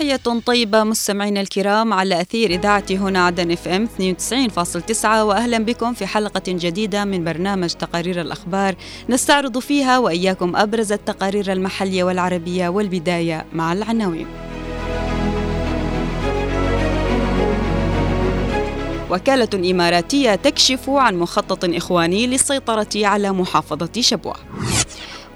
تحية طيبة مستمعينا الكرام على أثير إذاعة هنا عدن إف إم 92.9، وأهلا بكم في حلقة جديدة من برنامج تقارير الأخبار نستعرض فيها وإياكم أبرز التقارير المحلية والعربية، والبداية مع العناوين. وكالة إماراتية تكشف عن مخطط إخواني للسيطرة على محافظة شبوة.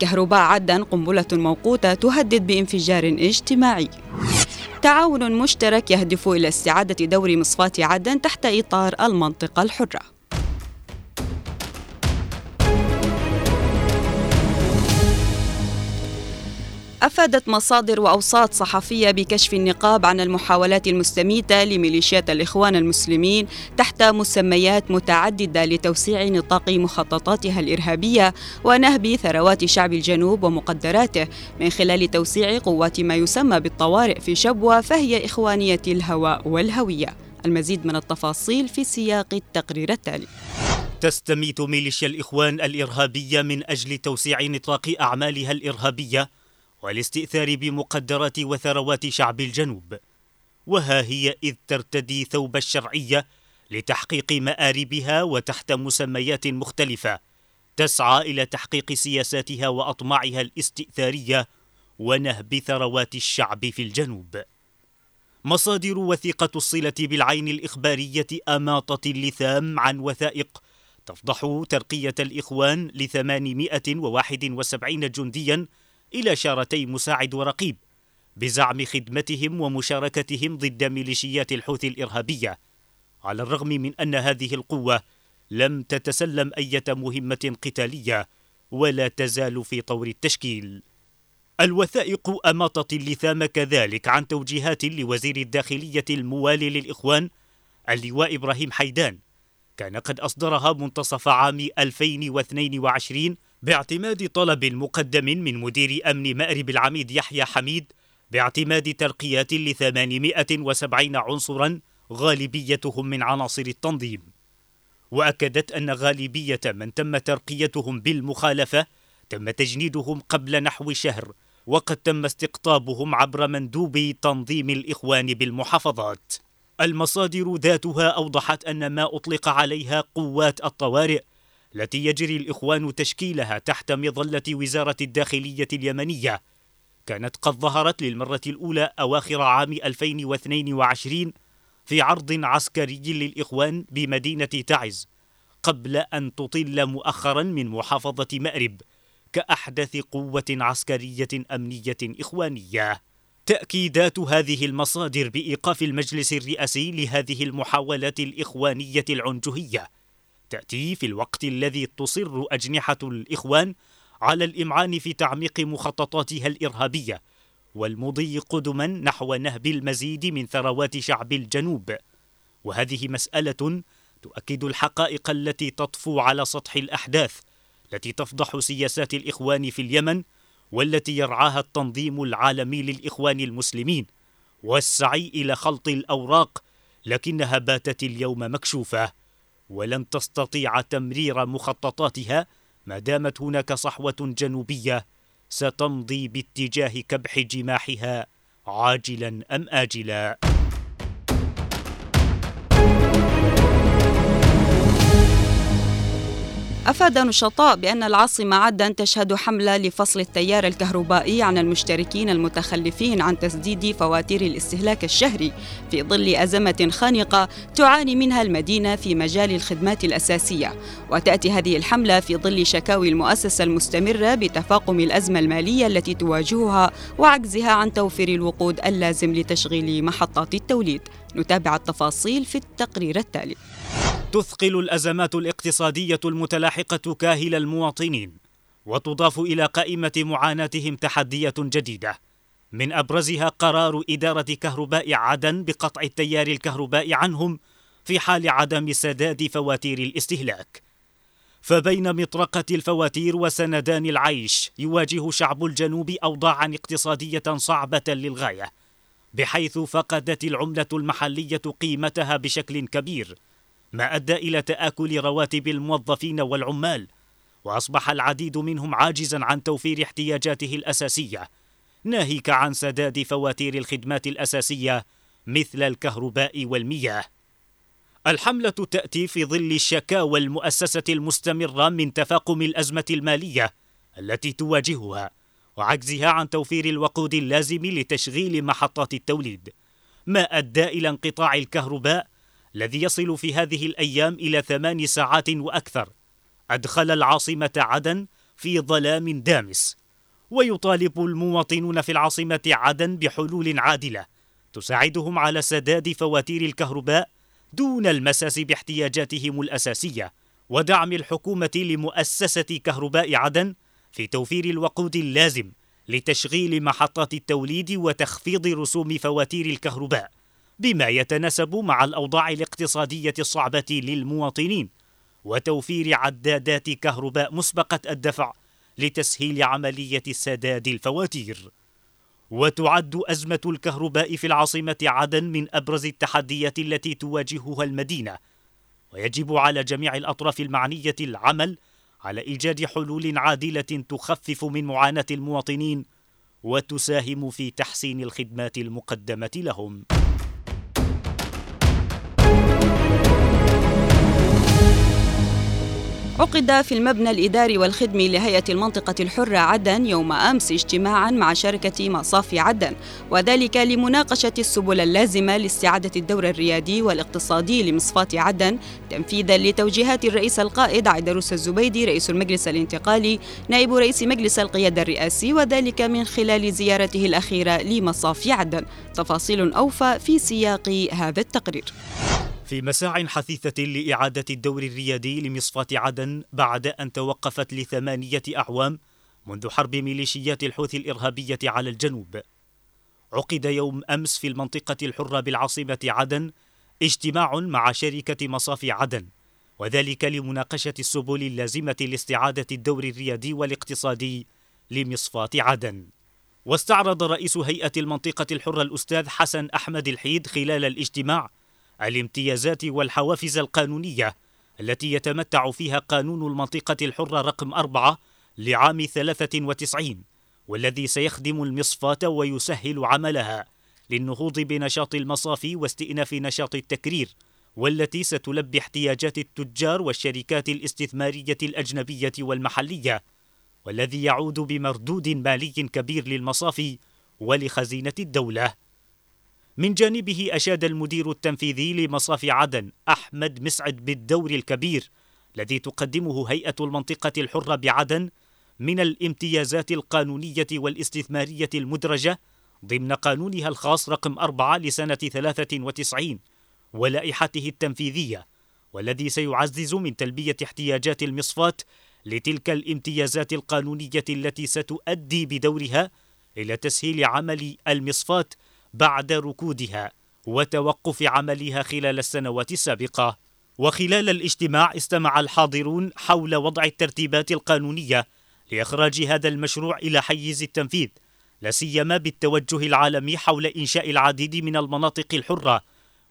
كهرباء عدن قنبلة موقوتة تهدد بانفجار اجتماعي. تعاون مشترك يهدف إلى استعادة دور مصفاة عدن تحت إطار المنطقة الحرة. أفادت مصادر وأوساط صحفية بكشف النقاب عن المحاولات المستميتة لميليشيات الإخوان المسلمين تحت مسميات متعددة لتوسيع نطاق مخططاتها الإرهابية ونهب ثروات شعب الجنوب ومقدراته من خلال توسيع قوات ما يسمى بالطوارئ في شبوة، فهي إخوانية الهوى والهوية. المزيد من التفاصيل في سياق التقرير التالي. تستميت ميليشيا الإخوان الإرهابية من أجل توسيع نطاق أعمالها الإرهابية والاستئثار بمقدرات وثروات شعب الجنوب، وها هي إذ ترتدي ثوب الشرعية لتحقيق مآربها، وتحت مسميات مختلفة تسعى إلى تحقيق سياساتها وأطماعها الاستئثارية ونهب ثروات الشعب في الجنوب. مصادر وثيقة الصلة بالعين الإخبارية أماطت اللثام عن وثائق تفضح ترقية الإخوان ل871 جندياً إلى شارتي مساعد ورقيب بزعم خدمتهم ومشاركتهم ضد ميليشيات الحوثي الإرهابية، على الرغم من أن هذه القوة لم تتسلم أي مهمة قتالية ولا تزال في طور التشكيل. الوثائق أماطت اللثام كذلك عن توجيهات لوزير الداخلية الموالي للإخوان اللواء إبراهيم حيدان، كان قد أصدرها منتصف عام 2022 باعتماد طلب مقدم من مدير أمن مأرب العميد يحيى حميد باعتماد ترقيات ل870 عنصرا غالبيتهم من عناصر التنظيم، وأكدت أن غالبية من تم ترقيتهم بالمخالفة تم تجنيدهم قبل نحو شهر، وقد تم استقطابهم عبر مندوب تنظيم الإخوان بالمحافظات. المصادر ذاتها أوضحت أن ما أطلق عليها قوات الطوارئ التي يجري الإخوان تشكيلها تحت مظلة وزارة الداخلية اليمنية كانت قد ظهرت للمرة الأولى أواخر عام 2022 في عرض عسكري للإخوان بمدينة تعز، قبل أن تطل مؤخرا من محافظة مأرب كأحدث قوة عسكرية أمنية إخوانية. تأكيدات هذه المصادر بإيقاف المجلس الرئاسي لهذه المحاولات الإخوانية العنجهية تأتي في الوقت الذي تصر أجنحة الإخوان على الإمعان في تعميق مخططاتها الإرهابية والمضي قدما نحو نهب المزيد من ثروات شعب الجنوب، وهذه مسألة تؤكد الحقائق التي تطفو على سطح الأحداث التي تفضح سياسات الإخوان في اليمن، والتي يرعاها التنظيم العالمي للإخوان المسلمين والسعي إلى خلط الأوراق، لكنها باتت اليوم مكشوفة ولن تستطيع تمرير مخططاتها ما دامت هناك صحوة جنوبية ستمضي باتجاه كبح جماحها عاجلا أم آجلا. أفاد نشطاء بأن العاصمة عدن تشهد حملة لفصل التيار الكهربائي عن المشتركين المتخلفين عن تسديد فواتير الاستهلاك الشهري في ظل أزمة خانقة تعاني منها المدينة في مجال الخدمات الأساسية، وتأتي هذه الحملة في ظل شكاوي المؤسسة المستمرة بتفاقم الأزمة المالية التي تواجهها وعجزها عن توفير الوقود اللازم لتشغيل محطات التوليد. نتابع التفاصيل في التقرير التالي. تثقل الأزمات الاقتصادية المتلاحقة كاهل المواطنين، وتضاف إلى قائمة معاناتهم تحديات جديدة من أبرزها قرار إدارة كهرباء عدن بقطع التيار الكهرباء عنهم في حال عدم سداد فواتير الاستهلاك. فبين مطرقة الفواتير وسندان العيش يواجه شعب الجنوب أوضاعا اقتصادية صعبة للغاية، بحيث فقدت العملة المحلية قيمتها بشكل كبير، ما أدى إلى تآكل رواتب الموظفين والعمال، وأصبح العديد منهم عاجزا عن توفير احتياجاته الأساسية، ناهيك عن سداد فواتير الخدمات الأساسية مثل الكهرباء والمياه. الحملة تأتي في ظل الشكاوى المؤسسة المستمرة من تفاقم الأزمة المالية التي تواجهها وعجزها عن توفير الوقود اللازم لتشغيل محطات التوليد، ما أدى إلى انقطاع الكهرباء الذي يصل في هذه الأيام إلى 8 ساعات وأكثر، أدخل العاصمة عدن في ظلام دامس. ويطالب المواطنون في العاصمة عدن بحلول عادلة تساعدهم على سداد فواتير الكهرباء دون المساس باحتياجاتهم الأساسية، ودعم الحكومة لمؤسسة كهرباء عدن في توفير الوقود اللازم لتشغيل محطات التوليد وتخفيض رسوم فواتير الكهرباء بما يتناسب مع الأوضاع الاقتصادية الصعبة للمواطنين، وتوفير عدادات كهرباء مسبقة الدفع لتسهيل عملية سداد الفواتير. وتعد أزمة الكهرباء في العاصمة عدن من أبرز التحديات التي تواجهها المدينة، ويجب على جميع الأطراف المعنية العمل على إيجاد حلول عادلة تخفف من معاناة المواطنين وتساهم في تحسين الخدمات المقدمة لهم. عقد في المبنى الإداري والخدمي لهيئة المنطقة الحرة عدن يوم أمس اجتماعاً مع شركة مصافي عدن، وذلك لمناقشة السبل اللازمة لاستعادة الدور الريادي والاقتصادي لمصفاة عدن تنفيذاً لتوجيهات الرئيس القائد عيدروس الزبيدي رئيس المجلس الانتقالي نائب رئيس مجلس القيادة الرئاسي، وذلك من خلال زيارته الأخيرة لمصافي عدن. تفاصيل أوفى في سياق هذا التقرير. في مساع حثيثة لإعادة الدور الريادي لمصفاة عدن بعد أن توقفت ل8 أعوام منذ حرب ميليشيات الحوثي الإرهابية على الجنوب، عقد يوم أمس في المنطقة الحرة بالعاصمة عدن اجتماع مع شركة مصافي عدن، وذلك لمناقشة السبل اللازمة لاستعادة الدور الريادي والاقتصادي لمصفاة عدن. واستعرض رئيس هيئة المنطقة الحرة الأستاذ حسن أحمد الحيد خلال الاجتماع الامتيازات والحوافز القانونية التي يتمتع فيها قانون المنطقة الحرة رقم 4 لعام 93 والذي سيخدم المصفاة ويسهل عملها للنهوض بنشاط المصافي واستئناف نشاط التكرير، والتي ستلبي احتياجات التجار والشركات الاستثمارية الأجنبية والمحلية، والذي يعود بمردود مالي كبير للمصافي ولخزينة الدولة. من جانبه أشاد المدير التنفيذي لمصافي عدن أحمد مسعد بالدور الكبير الذي تقدمه هيئة المنطقة الحرة بعدن من الامتيازات القانونية والاستثمارية المدرجة ضمن قانونها الخاص رقم 4 لسنة 93 ولائحته التنفيذية، والذي سيعزز من تلبية احتياجات المصفاة لتلك الامتيازات القانونية التي ستؤدي بدورها إلى تسهيل عمل المصفاة بعد ركودها وتوقف عملها خلال السنوات السابقة. وخلال الاجتماع استمع الحاضرون حول وضع الترتيبات القانونية لإخراج هذا المشروع إلى حيز التنفيذ، لا سيما بالتوجه العالمي حول إنشاء العديد من المناطق الحرة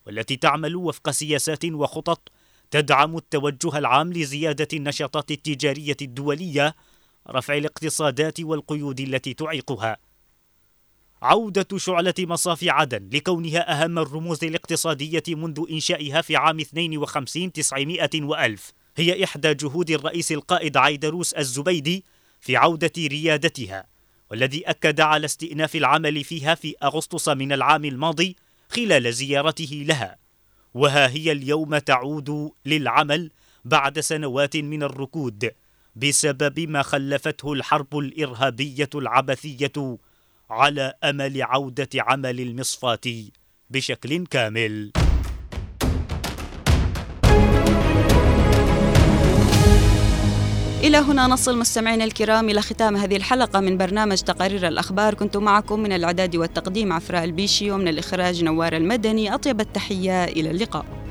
والتي تعمل وفق سياسات وخطط تدعم التوجه العام لزيادة النشاطات التجارية الدولية، رفع الاقتصادات والقيود التي تعيقها. عودة شعلة مصافي عدن لكونها أهم الرموز الاقتصادية منذ إنشائها في عام 52 900 وألف هي إحدى جهود الرئيس القائد عيدروس الزبيدي في عودة ريادتها، والذي أكد على استئناف العمل فيها في أغسطس من العام الماضي خلال زيارته لها، وها هي اليوم تعود للعمل بعد سنوات من الركود بسبب ما خلفته الحرب الإرهابية العبثية على أمل عودة عمل المصفاة بشكل كامل. إلى هنا نصل مستمعينا الكرام إلى ختام هذه الحلقة من برنامج تقارير الأخبار. كنت معكم من الإعداد والتقديم عفراء البيشي، ومن الإخراج نوار المدني. أطيب التحية، إلى اللقاء.